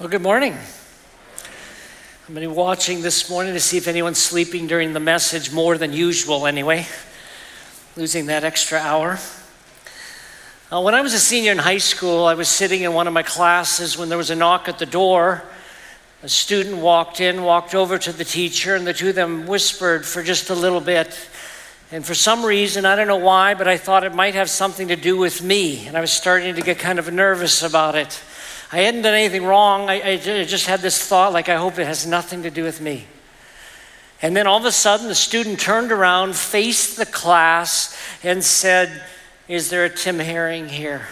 Well, good morning. I'm going to be watching this morning to see if anyone's sleeping during the message, more than usual anyway, losing that extra hour. When I was a senior in high school, I was sitting in one of my classes when there was a knock at the door. A student walked in, walked over to the teacher, and the two of them whispered for just a little bit. And for some reason, I don't know why, but I thought it might have something to do with me, and I was starting to get kind of nervous about it. I hadn't done anything wrong. I just had this thought, like, I hope it has nothing to do with me. And then all of a sudden, the student turned around, faced the class, and said, "Is there a Tim Herring here?"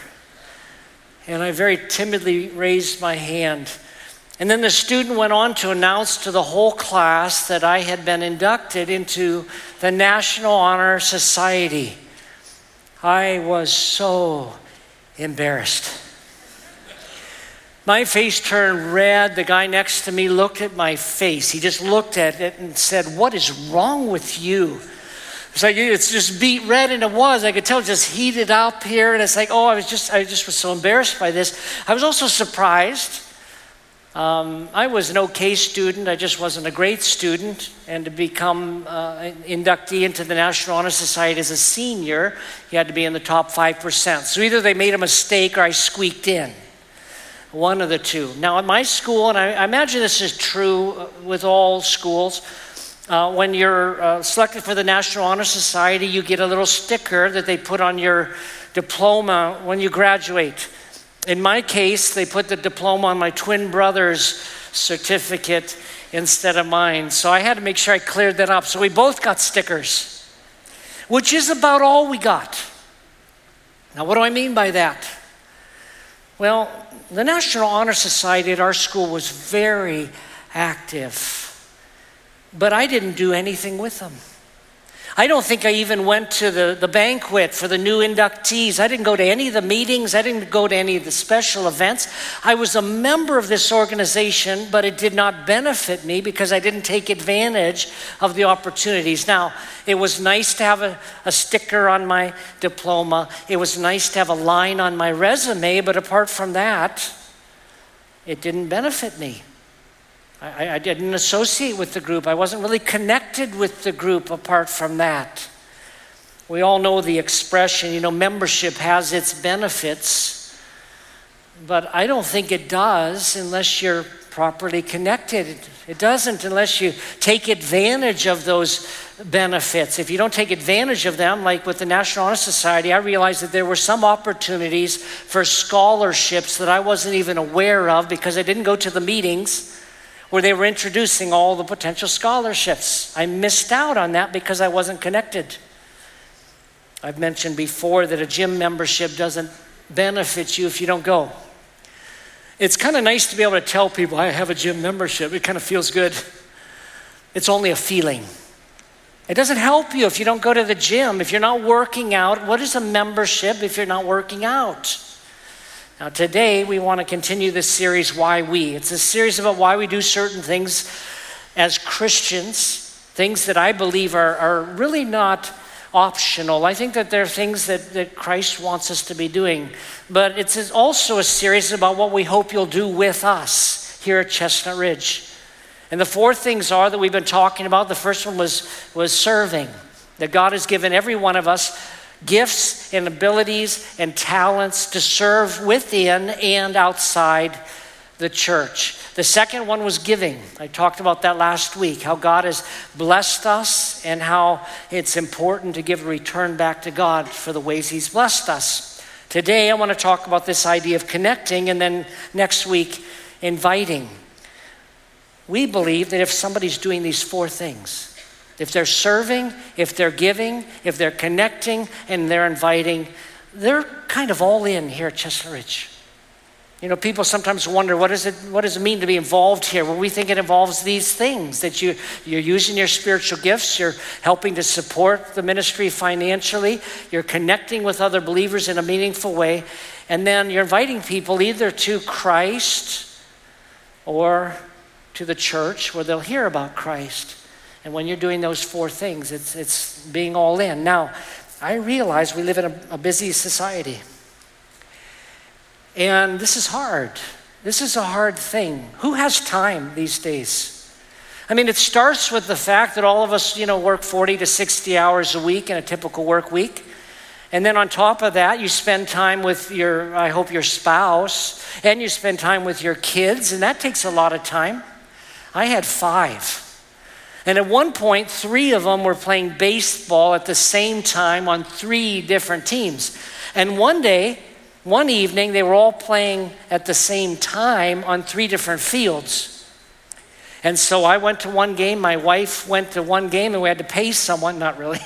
And I very timidly raised my hand. And then the student went on to announce to the whole class that I had been inducted into the National Honor Society. I was so embarrassed. My face turned red. The guy next to me looked at my face. He just looked at it and said, "What is wrong with you?" It's like, it's just beet red, and it was. I could tell it just heated up here, and it's like, oh, I just was so embarrassed by this. I was also surprised. I was an okay student. I just wasn't a great student, and to become an inductee into the National Honor Society as a senior, you had to be in the top 5%. So either they made a mistake or I squeaked in. One of the two. Now, at my school, and I imagine this is true with all schools, when you're selected for the National Honor Society, you get a little sticker that they put on your diploma when you graduate. In my case, they put the diploma on my twin brother's certificate instead of mine. So I had to make sure I cleared that up. So we both got stickers, which is about all we got. Now, what do I mean by that? Well, the National Honor Society at our school was very active, but I didn't do anything with them. I don't think I even went to the banquet for the new inductees. I didn't go to any of the meetings. I didn't go to any of the special events. I was a member of this organization, but it did not benefit me because I didn't take advantage of the opportunities. Now, it was nice to have a sticker on my diploma. It was nice to have a line on my resume, but apart from that, it didn't benefit me. I didn't associate with the group. I wasn't really connected with the group apart from that. We all know the expression, you know, membership has its benefits, but I don't think it does unless you're properly connected. It doesn't unless you take advantage of those benefits. If you don't take advantage of them, like with the National Honor Society, I realized that there were some opportunities for scholarships that I wasn't even aware of because I didn't go to the meetings where they were introducing all the potential scholarships. I missed out on that because I wasn't connected. I've mentioned before that a gym membership doesn't benefit you if you don't go. It's kind of nice to be able to tell people, I have a gym membership. It kind of feels good. It's only a feeling. It doesn't help you if you don't go to the gym, if you're not working out. What is a membership if you're not working out? Now, today, we want to continue this series, Why We. It's a series about why we do certain things as Christians, things that I believe are really not optional. I think that there are things that Christ wants us to be doing. But it's also a series about what we hope you'll do with us here at Chestnut Ridge. And the four things are that we've been talking about. The first one was serving, that God has given every one of us gifts and abilities and talents to serve within and outside the church. The second one was giving. I talked about that last week, how God has blessed us and how it's important to give a return back to God for the ways He's blessed us. Today, I want to talk about this idea of connecting, and then next week, inviting. We believe that if somebody's doing these four things, if they're serving, if they're giving, if they're connecting, and they're inviting, they're kind of all in here at Chestnut Ridge. You know, people sometimes wonder, what does it mean to be involved here? Well, we think it involves these things, that you're using your spiritual gifts, you're helping to support the ministry financially, you're connecting with other believers in a meaningful way, and then you're inviting people either to Christ or to the church where they'll hear about Christ. And when you're doing those four things, it's being all in. Now, I realize we live in a busy society. And this is hard. This is a hard thing. Who has time these days? I mean, it starts with the fact that all of us, work 40 to 60 hours a week in a typical work week. And then on top of that, you spend time with your spouse, and you spend time with your kids, and that takes a lot of time. I had 5. And at one point, 3 of them were playing baseball at the same time on 3 different teams. And one evening, they were all playing at the same time on 3 different fields. And so I went to one game, my wife went to one game, and we had to pay someone, not really.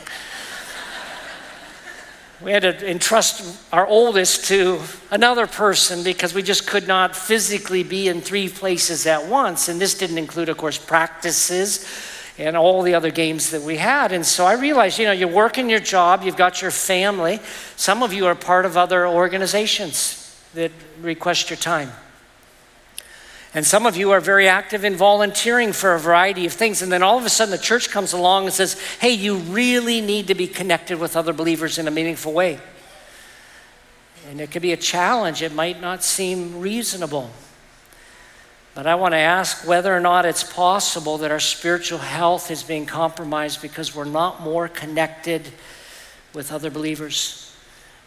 We had to entrust our oldest to another person because we just could not physically be in 3 places at once. And this didn't include, of course, practices and all the other games that we had. And so I realized, you're working your job, you've got your family. Some of you are part of other organizations that request your time. And some of you are very active in volunteering for a variety of things. And then all of a sudden the church comes along and says, hey, you really need to be connected with other believers in a meaningful way. And it could be a challenge. It might not seem reasonable. But I want to ask whether or not it's possible that our spiritual health is being compromised because we're not more connected with other believers.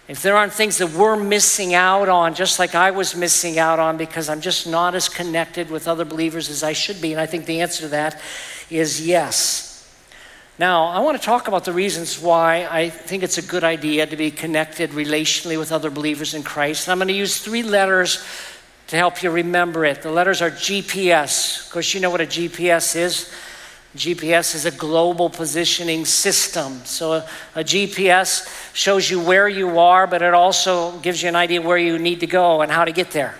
If there aren't things that we're missing out on, just like I was missing out on because I'm just not as connected with other believers as I should be. And I think the answer to that is yes. Now, I want to talk about the reasons why I think it's a good idea to be connected relationally with other believers in Christ. And I'm going to use 3 letters to help you remember it. The letters are GPS. Of course, you know what a GPS is. GPS is a global positioning system. So a GPS shows you where you are, but it also gives you an idea where you need to go and how to get there.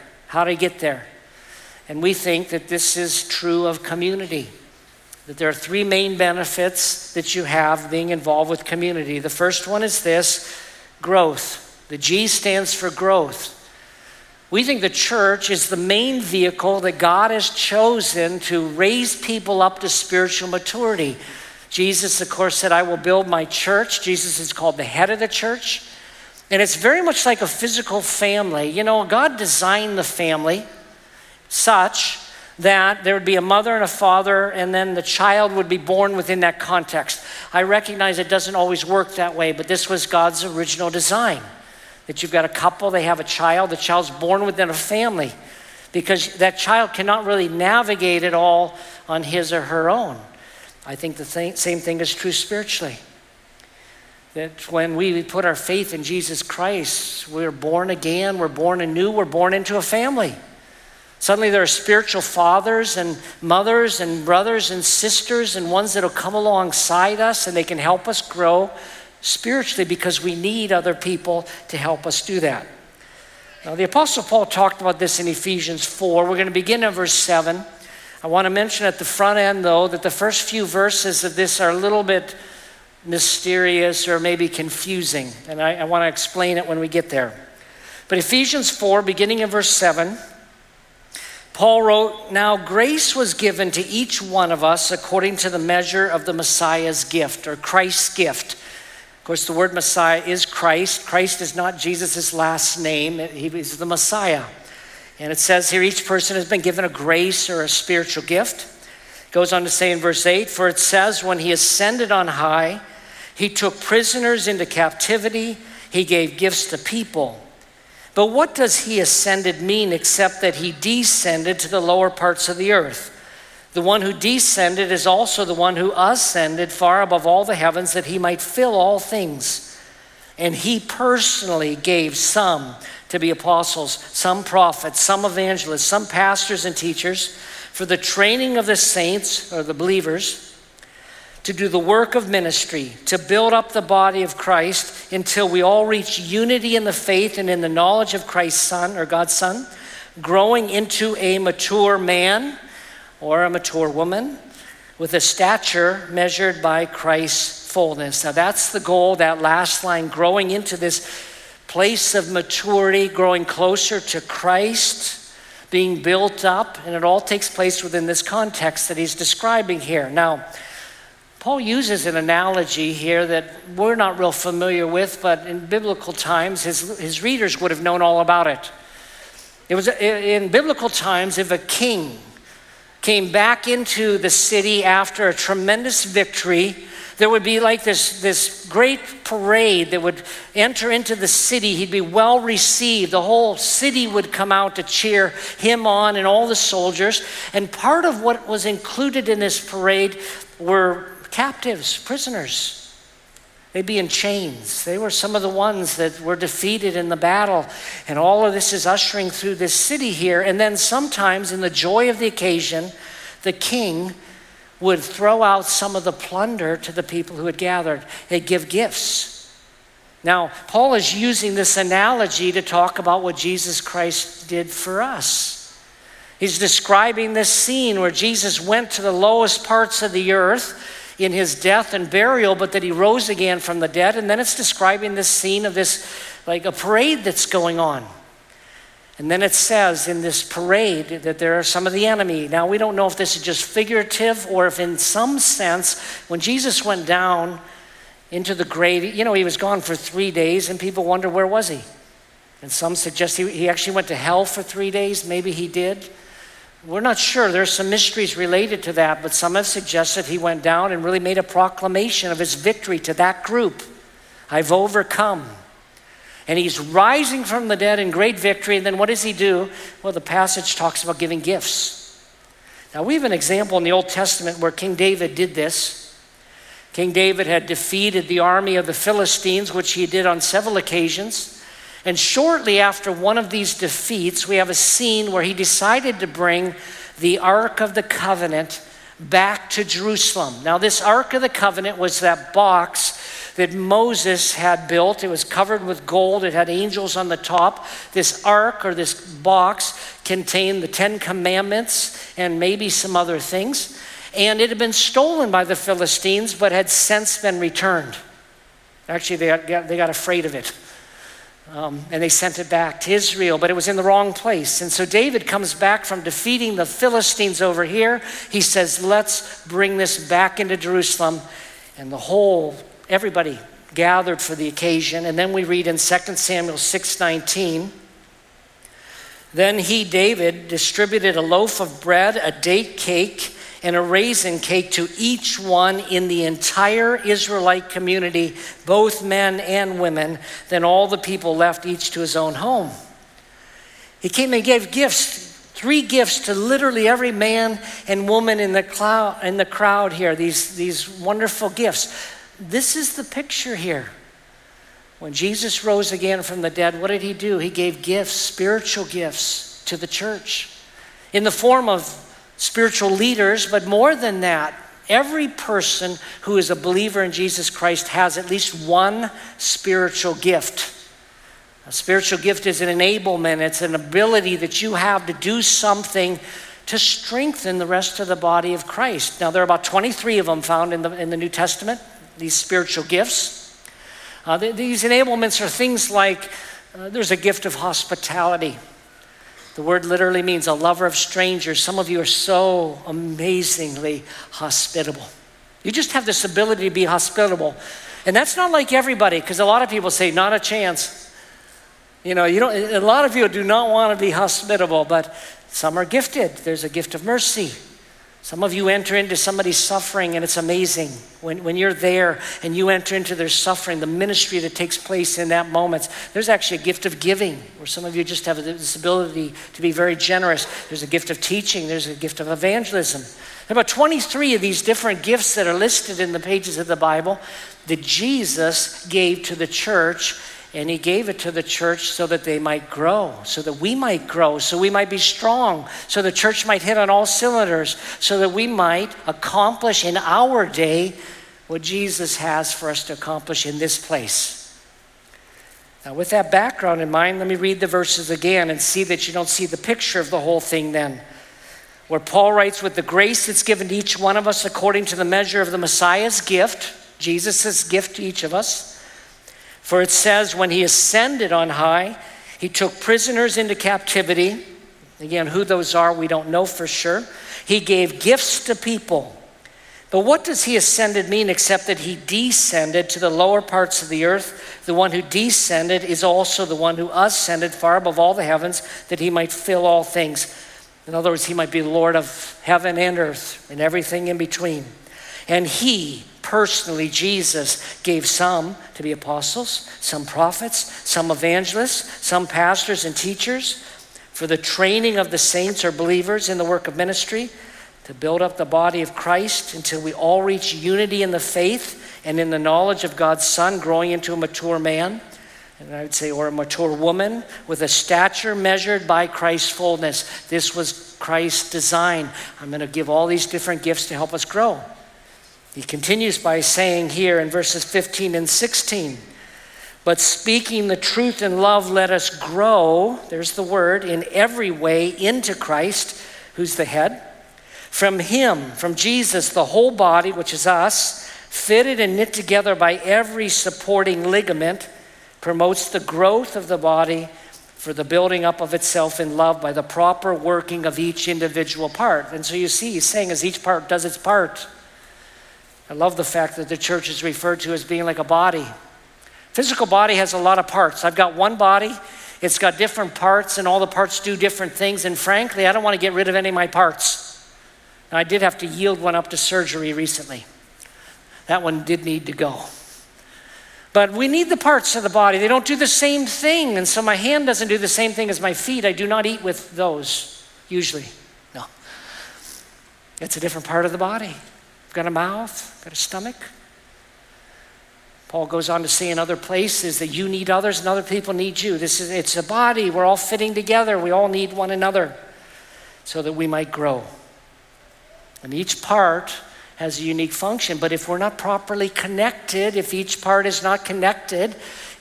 And we think that this is true of community, that there are 3 main benefits that you have being involved with community. The first one is this: growth. The G stands for growth. We think the church is the main vehicle that God has chosen to raise people up to spiritual maturity. Jesus, of course, said, I will build my church. Jesus is called the head of the church. And it's very much like a physical family. God designed the family such that there would be a mother and a father, and then the child would be born within that context. I recognize it doesn't always work that way, but this was God's original design. That you've got a couple, they have a child, the child's born within a family because that child cannot really navigate it all on his or her own. I think the same thing is true spiritually. That when we put our faith in Jesus Christ, we're born again, we're born anew, we're born into a family. Suddenly there are spiritual fathers and mothers and brothers and sisters and ones that'll come alongside us and they can help us grow spiritually, because we need other people to help us do that. Now, the Apostle Paul talked about this in Ephesians 4. We're going to begin in verse 7. I want to mention at the front end, though, that the first few verses of this are a little bit mysterious or maybe confusing, and I want to explain it when we get there. But Ephesians 4, beginning in verse 7, Paul wrote, "Now grace was given to each one of us according to the measure of the Messiah's gift," or Christ's gift. Of course, the word Messiah is Christ. Christ is not Jesus' last name. He is the Messiah. And it says here, each person has been given a grace or a spiritual gift. It goes on to say in verse 8, for it says, when he ascended on high, he took prisoners into captivity. He gave gifts to people. But what does he ascended mean except that he descended to the lower parts of the earth? The one who descended is also the one who ascended far above all the heavens that he might fill all things. And he personally gave some to be apostles, some prophets, some evangelists, some pastors and teachers for the training of the saints or the believers to do the work of ministry, to build up the body of Christ until we all reach unity in the faith and in the knowledge of Christ's Son or God's Son, growing into a mature man or a mature woman, with a stature measured by Christ's fullness. Now that's the goal, that last line, growing into this place of maturity, growing closer to Christ, being built up, and it all takes place within this context that he's describing here. Now, Paul uses an analogy here that we're not real familiar with, but in biblical times, his readers would have known all about it. It was in biblical times, if a king came back into the city after a tremendous victory, there would be like this great parade that would enter into the city. He'd be well received. The whole city would come out to cheer him on and all the soldiers. And part of what was included in this parade were captives, prisoners. They'd be in chains. They were some of the ones that were defeated in the battle. And all of this is ushering through this city here. And then sometimes in the joy of the occasion, the king would throw out some of the plunder to the people who had gathered. They'd give gifts. Now, Paul is using this analogy to talk about what Jesus Christ did for us. He's describing this scene where Jesus went to the lowest parts of the earth in his death and burial, but that he rose again from the dead. And then it's describing this scene of this, like a parade that's going on. And then it says in this parade that there are some of the enemy. Now, we don't know if this is just figurative or if in some sense, when Jesus went down into the grave, he was gone for 3 days and people wonder, where was he? And some suggest he actually went to hell for 3 days. Maybe he did. We're not sure. There's some mysteries related to that, but some have suggested he went down and really made a proclamation of his victory to that group. I've overcome. And he's rising from the dead in great victory. And then what does he do? Well, the passage talks about giving gifts. Now, we have an example in the Old Testament where King David did this. King David had defeated the army of the Philistines, which he did on several occasions. And shortly after one of these defeats, we have a scene where he decided to bring the Ark of the Covenant back to Jerusalem. Now, this Ark of the Covenant was that box that Moses had built. It was covered with gold. It had angels on the top. This ark, or this box, contained the Ten Commandments and maybe some other things. And it had been stolen by the Philistines, but had since been returned. Actually, they got afraid of it. And they sent it back to Israel, but it was in the wrong place. And so David comes back from defeating the Philistines over here. He says, let's bring this back into Jerusalem. And everybody gathered for the occasion. And then we read in 2 Samuel 6:19, then he, David, distributed a loaf of bread, a date cake, and a raisin cake to each one in the entire Israelite community, both men and women. Then all the people left, each to his own home. He came and gave gifts, 3 gifts to literally every man and woman in the crowd here, these wonderful gifts. This is the picture here. When Jesus rose again from the dead, what did he do? He gave gifts, spiritual gifts, to the church in the form of spiritual leaders, but more than that, every person who is a believer in Jesus Christ has at least one spiritual gift. A spiritual gift is an enablement. It's an ability that you have to do something to strengthen the rest of the body of Christ. Now, there are about 23 of them found in the New Testament, these spiritual gifts. These enablements are things like there's a gift of hospitality. The word literally means a lover of strangers. Some of you are so amazingly hospitable. You just have this ability to be hospitable. And that's not like everybody, because a lot of people say, not a chance. A lot of you do not want to be hospitable, but some are gifted. There's a gift of mercy. Some of you enter into somebody's suffering, and it's amazing. When you're there and you enter into their suffering, the ministry that takes place in that moment. There's actually a gift of giving, where some of you just have this ability to be very generous. There's a gift of teaching. There's a gift of evangelism. There are about 23 of these different gifts that are listed in the pages of the Bible that Jesus gave to the church. And he gave it to the church so that they might grow, so that we might grow, so we might be strong, so the church might hit on all cylinders, so that we might accomplish in our day what Jesus has for us to accomplish in this place. Now, with that background in mind, let me read the verses again and see that you don't see the picture of the whole thing then. Where Paul writes, with the grace that's given to each one of us according to the measure of the Messiah's gift, Jesus' gift to each of us. For it says, when he ascended on high, he took prisoners into captivity. Again, who those are, we don't know for sure. He gave gifts to people. But what does he ascended mean except that he descended to the lower parts of the earth? The one who descended is also the one who ascended far above all the heavens, that he might fill all things. In other words, he might be Lord of heaven and earth and everything in between. And he personally, Jesus, gave some to be apostles, some prophets, some evangelists, some pastors and teachers for the training of the saints or believers in the work of ministry, to build up the body of Christ until we all reach unity in the faith and in the knowledge of God's Son, growing into a mature man, and I would say, or a mature woman, with a stature measured by Christ's fullness. This was Christ's design. I'm going to give all these different gifts to help us grow. He continues by saying here in verses 15 and 16, but speaking the truth in love, let us grow, there's the word, in every way into Christ, who's the head. From him, from Jesus, the whole body, which is us, fitted and knit together by every supporting ligament, promotes the growth of the body for the building up of itself in love by the proper working of each individual part. And so you see, he's saying as each part does its part. I love the fact that the church is referred to as being like a body. Physical body has a lot of parts. I've got one body. It's got different parts, and all the parts do different things. And frankly, I don't want to get rid of any of my parts. I did have to yield one up to surgery recently. That one did need to go. But we need the parts of the body. They don't do the same thing. And so my hand doesn't do the same thing as my feet. I do not eat with those, usually. No. It's a different part of the body. I've got a mouth, got a stomach. Paul goes on to say in other places that you need others and other people need you. It's a body. We're all fitting together. We all need one another so that we might grow. And each part has a unique function, but if we're not properly connected, if each part is not connected,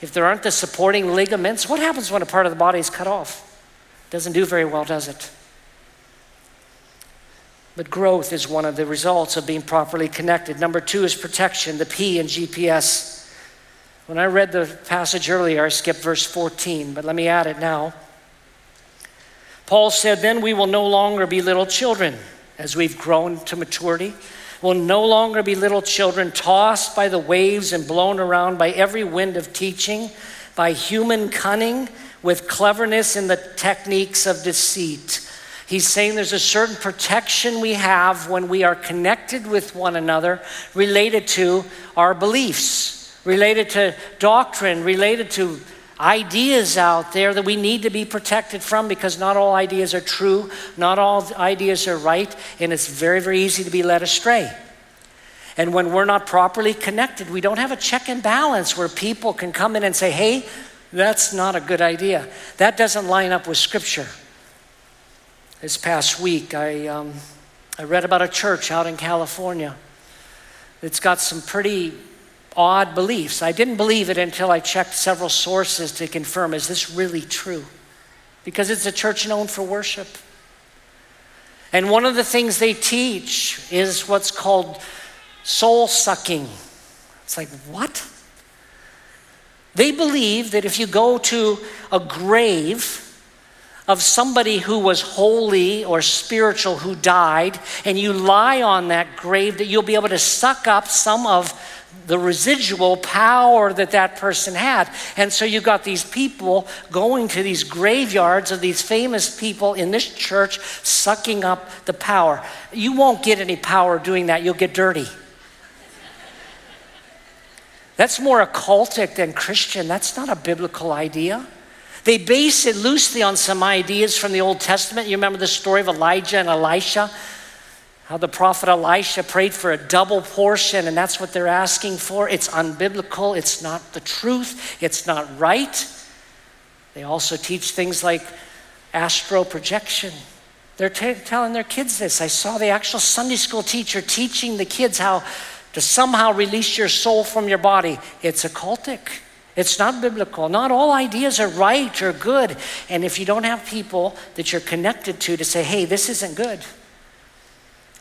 if there aren't the supporting ligaments, what happens when a part of the body is cut off? It doesn't do very well, does it? But growth is one of the results of being properly connected. Number two is protection, the P in GPS. When I read the passage earlier, I skipped verse 14, but let me add it now. Paul said, then we will no longer be little children. As we've grown to maturity, we'll no longer be little children tossed by the waves and blown around by every wind of teaching, by human cunning, with cleverness in the techniques of deceit. He's saying there's a certain protection we have when we are connected with one another, related to our beliefs, related to doctrine, related to ideas out there that we need to be protected from, because not all ideas are true, not all ideas are right, and it's very, very easy to be led astray. And when we're not properly connected, we don't have a check and balance where people can come in and say, hey, that's not a good idea. That doesn't line up with Scripture. This past week, I read about a church out in California that's got some pretty odd beliefs. I didn't believe it until I checked several sources to confirm, is this really true? Because it's a church known for worship. And one of the things they teach is what's called soul sucking. It's like, what? They believe that if you go to a grave of somebody who was holy or spiritual who died, and you lie on that grave, that you'll be able to suck up some of the residual power that that person had. And so you've got these people going to these graveyards of these famous people in this church, sucking up the power. You won't get any power doing that. You'll get dirty. That's more occultic than Christian. That's not a biblical idea. They base it loosely on some ideas from the Old Testament. You remember the story of Elijah and Elisha? How the prophet Elisha prayed for a double portion, and that's what they're asking for. It's unbiblical. It's not the truth. It's not right. They also teach things like astral projection. They're telling their kids this. I saw the actual Sunday school teacher teaching the kids how to somehow release your soul from your body. It's occultic. It's not biblical. Not all ideas are right or good. And if you don't have people that you're connected to say, hey, this isn't good.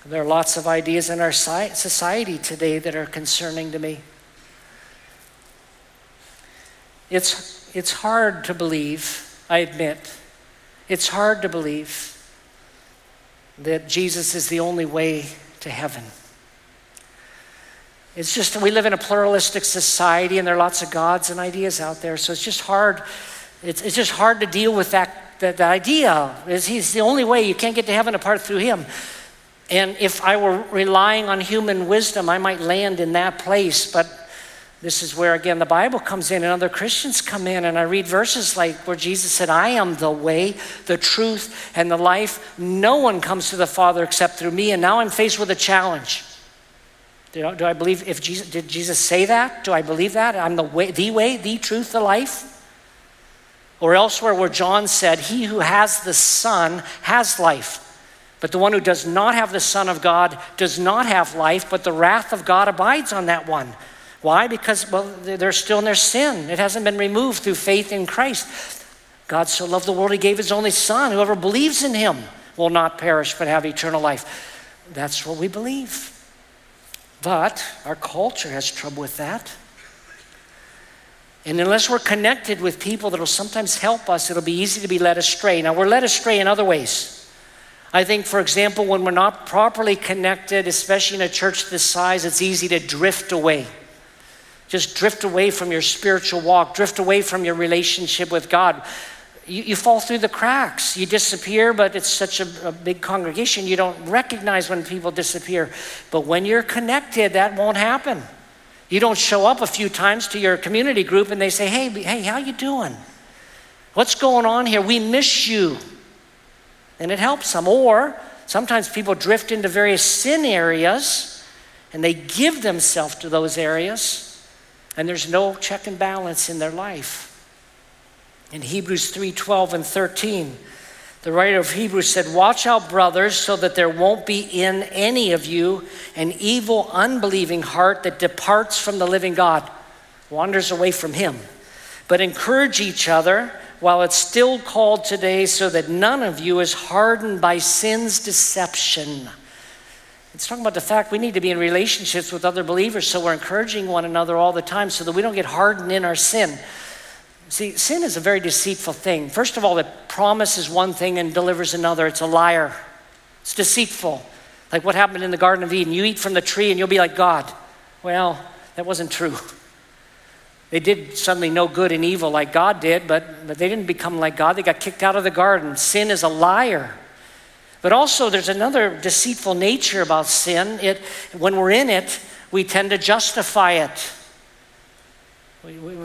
There are lots of ideas in our society today that are concerning to me. It's hard to believe, I admit. It's hard to believe that Jesus is the only way to heaven. It's just we live in a pluralistic society and there are lots of gods and ideas out there. So it's just hard. It's just hard to deal with that idea. He's the only way. You can't get to heaven apart through him. And if I were relying on human wisdom, I might land in that place. But this is where, again, the Bible comes in and other Christians come in. And I read verses like where Jesus said, I am the way, the truth, and the life. No one comes to the Father except through me. And now I'm faced with a challenge. Do I believe if Jesus, did Jesus say that? Do I believe that? I'm the way, the truth, the life. Or elsewhere where John said, he who has the Son has life. But the one who does not have the Son of God does not have life, but the wrath of God abides on that one. Why? Because, they're still in their sin. It hasn't been removed through faith in Christ. God so loved the world, he gave his only Son. Whoever believes in him will not perish, but have eternal life. That's what we believe. But our culture has trouble with that. And unless we're connected with people that will sometimes help us, it'll be easy to be led astray. Now, we're led astray in other ways. I think, for example, when we're not properly connected, especially in a church this size, it's easy to drift away. Just drift away from your spiritual walk, drift away from your relationship with God. You fall through the cracks. You disappear, but it's such a big congregation, you don't recognize when people disappear. But when you're connected, that won't happen. You don't show up a few times to your community group and they say, hey, how you doing? What's going on here? We miss you. And it helps them. Or sometimes people drift into various sin areas and they give themselves to those areas and there's no check and balance in their life. In Hebrews 3:12 and 13, the writer of Hebrews said, watch out, brothers, so that there won't be in any of you an evil, unbelieving heart that departs from the living God, wanders away from him. But encourage each other while it's still called today, so that none of you is hardened by sin's deception. It's talking about the fact we need to be in relationships with other believers, so we're encouraging one another all the time so that we don't get hardened in our sin. See, sin is a very deceitful thing. First of all, it promises one thing and delivers another. It's a liar. It's deceitful. Like what happened in the Garden of Eden. You eat from the tree and you'll be like God. Well, that wasn't true. They did suddenly know good and evil like God did, but they didn't become like God. They got kicked out of the garden. Sin is a liar. But also there's another deceitful nature about sin. When we're in it, we tend to justify it.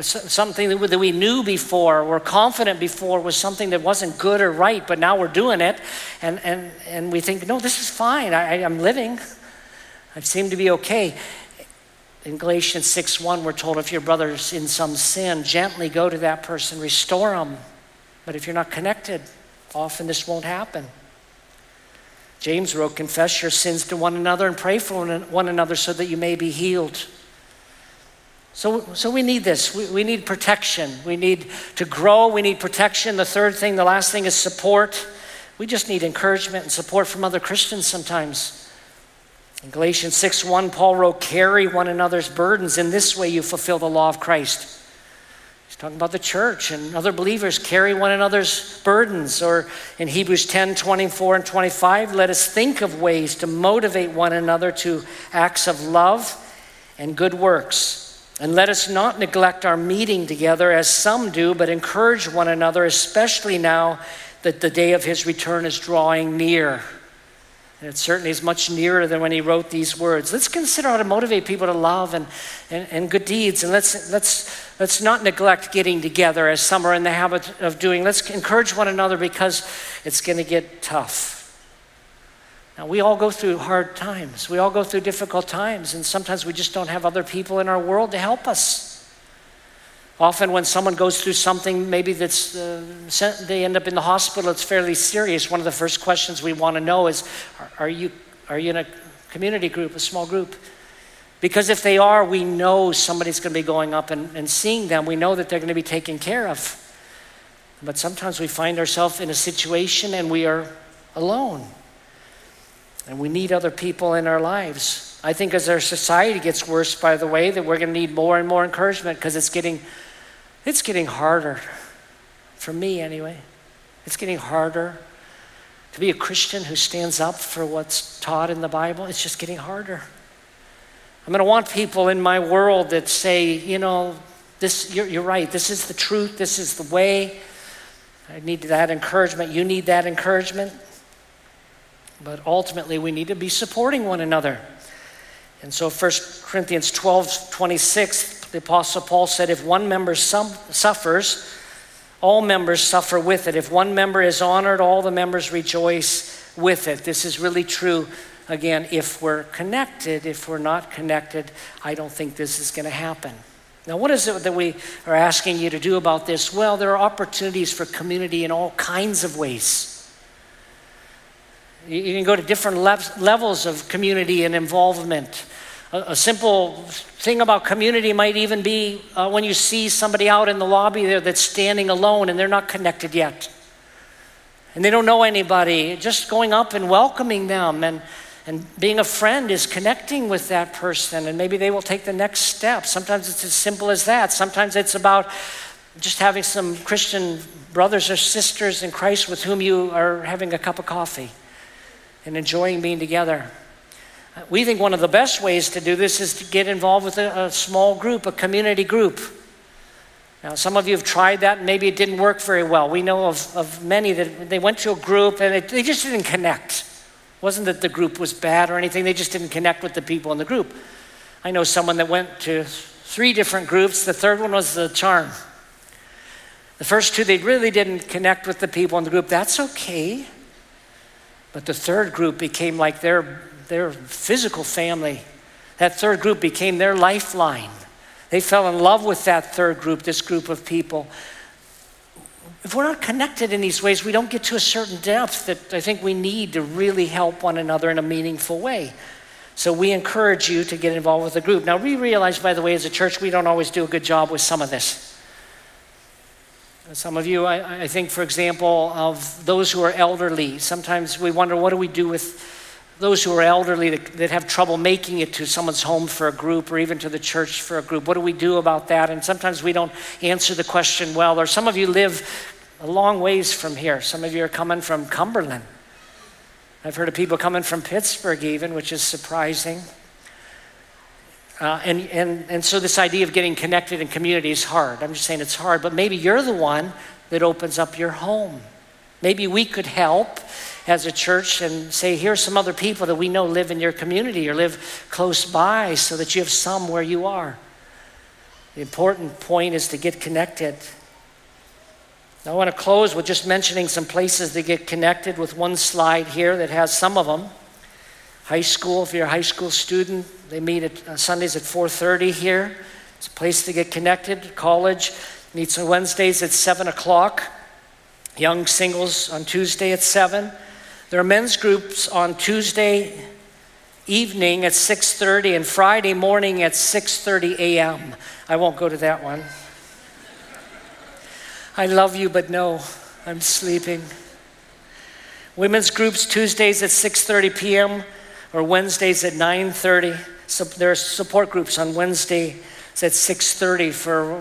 Something that we knew before, were confident before, was something that wasn't good or right, but now we're doing it, and we think, no, this is fine. I'm living. I seem to be okay. In Galatians 6:1, we're told if your brother's in some sin, gently go to that person, restore them. But if you're not connected, often this won't happen. James wrote, confess your sins to one another and pray for one another so that you may be healed. So we need this. We need protection. We need to grow. We need protection. The last thing is support. We just need encouragement and support from other Christians sometimes. In Galatians 6:1, Paul wrote, carry one another's burdens. In this way you fulfill the law of Christ. He's talking about the church and other believers carry one another's burdens. Or in Hebrews 10:24 and 25, let us think of ways to motivate one another to acts of love and good works. And let us not neglect our meeting together as some do, but encourage one another, especially now that the day of his return is drawing near. And it certainly is much nearer than when he wrote these words. Let's consider how to motivate people to love and good deeds. And let's not neglect getting together as some are in the habit of doing. Let's encourage one another because it's going to get tough. Now, we all go through hard times. We all go through difficult times, and sometimes we just don't have other people in our world to help us. Often when someone goes through something, maybe that's they end up in the hospital, it's fairly serious. One of the first questions we want to know is, are you in a community group, a small group? Because if they are, we know somebody's going to be going up and seeing them. We know that they're going to be taken care of. But sometimes we find ourselves in a situation and we are alone. And we need other people in our lives. I think as our society gets worse, by the way, that we're going to need more and more encouragement because it's getting harder. For me, anyway. It's getting harder to be a Christian who stands up for what's taught in the Bible. It's just getting harder. I'm going to want people in my world that say, you know, this, you're right. This is the truth. This is the way. I need that encouragement. You need that encouragement. But ultimately, we need to be supporting one another. And so 1 Corinthians 12:26, the Apostle Paul said, if one member suffers, all members suffer with it. If one member is honored, all the members rejoice with it. This is really true, again, if we're connected. If we're not connected, I don't think this is going to happen. Now, what is it that we are asking you to do about this? Well, there are opportunities for community in all kinds of ways. You can go to different levels of community and involvement. A simple thing about community might even be when you see somebody out in the lobby there that's standing alone and they're not connected yet. And they don't know anybody. Just going up and welcoming them and being a friend is connecting with that person, and maybe they will take the next step. Sometimes it's as simple as that. Sometimes it's about just having some Christian brothers or sisters in Christ with whom you are having a cup of coffee and enjoying being together. We think one of the best ways to do this is to get involved with a small group, a community group. Now, some of you have tried that, and maybe it didn't work very well. We know of many that they went to a group, and they just didn't connect. It wasn't that the group was bad or anything. They just didn't connect with the people in the group. I know someone that went to 3 different groups. The third one was the charm. The first 2, they really didn't connect with the people in the group. That's okay. But the third group became like their physical family. That third group became their lifeline. They fell in love with that third group, this group of people. If we're not connected in these ways, we don't get to a certain depth that I think we need to really help one another in a meaningful way. So we encourage you to get involved with the group. Now, we realize, by the way, as a church, we don't always do a good job with some of this. Some of you, I think, for example, of those who are elderly, sometimes we wonder, what do we do with those who are elderly that have trouble making it to someone's home for a group or even to the church for a group? What do we do about that? And sometimes we don't answer the question well. Or some of you live a long ways from here. Some of you are coming from Cumberland. I've heard of people coming from Pittsburgh even, which is surprising. And so this idea of getting connected in community is hard. I'm just saying it's hard, but maybe you're the one that opens up your home. Maybe we could help as a church and say, here's some other people that we know live in your community or live close by so that you have some where you are. The important point is to get connected. Now, I want to close with just mentioning some places to get connected with one slide here that has some of them. High school, if you're a high school student, they meet on Sundays at 4:30 here. It's a place to get connected. College meets on Wednesdays at 7 o'clock. Young singles on Tuesday at 7. There are men's groups on Tuesday evening at 6:30 and Friday morning at 6:30 a.m. I won't go to that one. I love you, but no, I'm sleeping. Women's groups Tuesdays at 6:30 p.m. or Wednesdays at 9:30. So there are support groups on Wednesdays at 6:30 for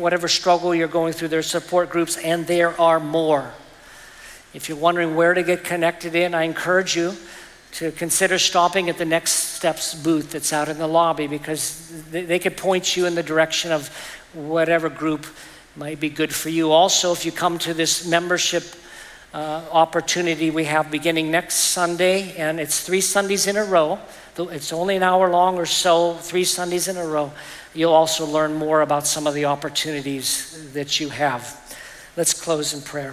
whatever struggle you're going through. There are support groups, and there are more. If you're wondering where to get connected in, I encourage you to consider stopping at the Next Steps booth that's out in the lobby, because they could point you in the direction of whatever group might be good for you. Also, if you come to this membership opportunity we have beginning next Sunday, and it's 3 Sundays in a row. It's only an hour long or so, 3 Sundays in a row. You'll also learn more about some of the opportunities that you have. Let's close in prayer.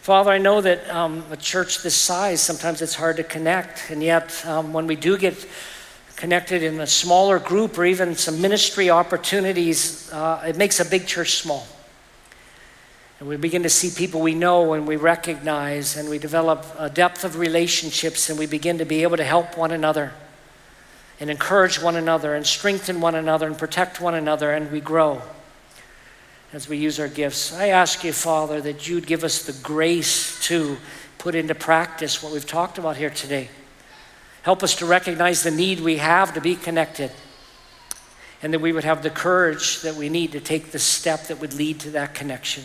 Father, I know that a church this size, sometimes it's hard to connect, and yet when we do get connected in a smaller group or even some ministry opportunities, it makes a big church small. And we begin to see people we know and we recognize, and we develop a depth of relationships, and we begin to be able to help one another and encourage one another and strengthen one another and protect one another, and we grow as we use our gifts. I ask you, Father, that you'd give us the grace to put into practice what we've talked about here today. Help us to recognize the need we have to be connected, and that we would have the courage that we need to take the step that would lead to that connection.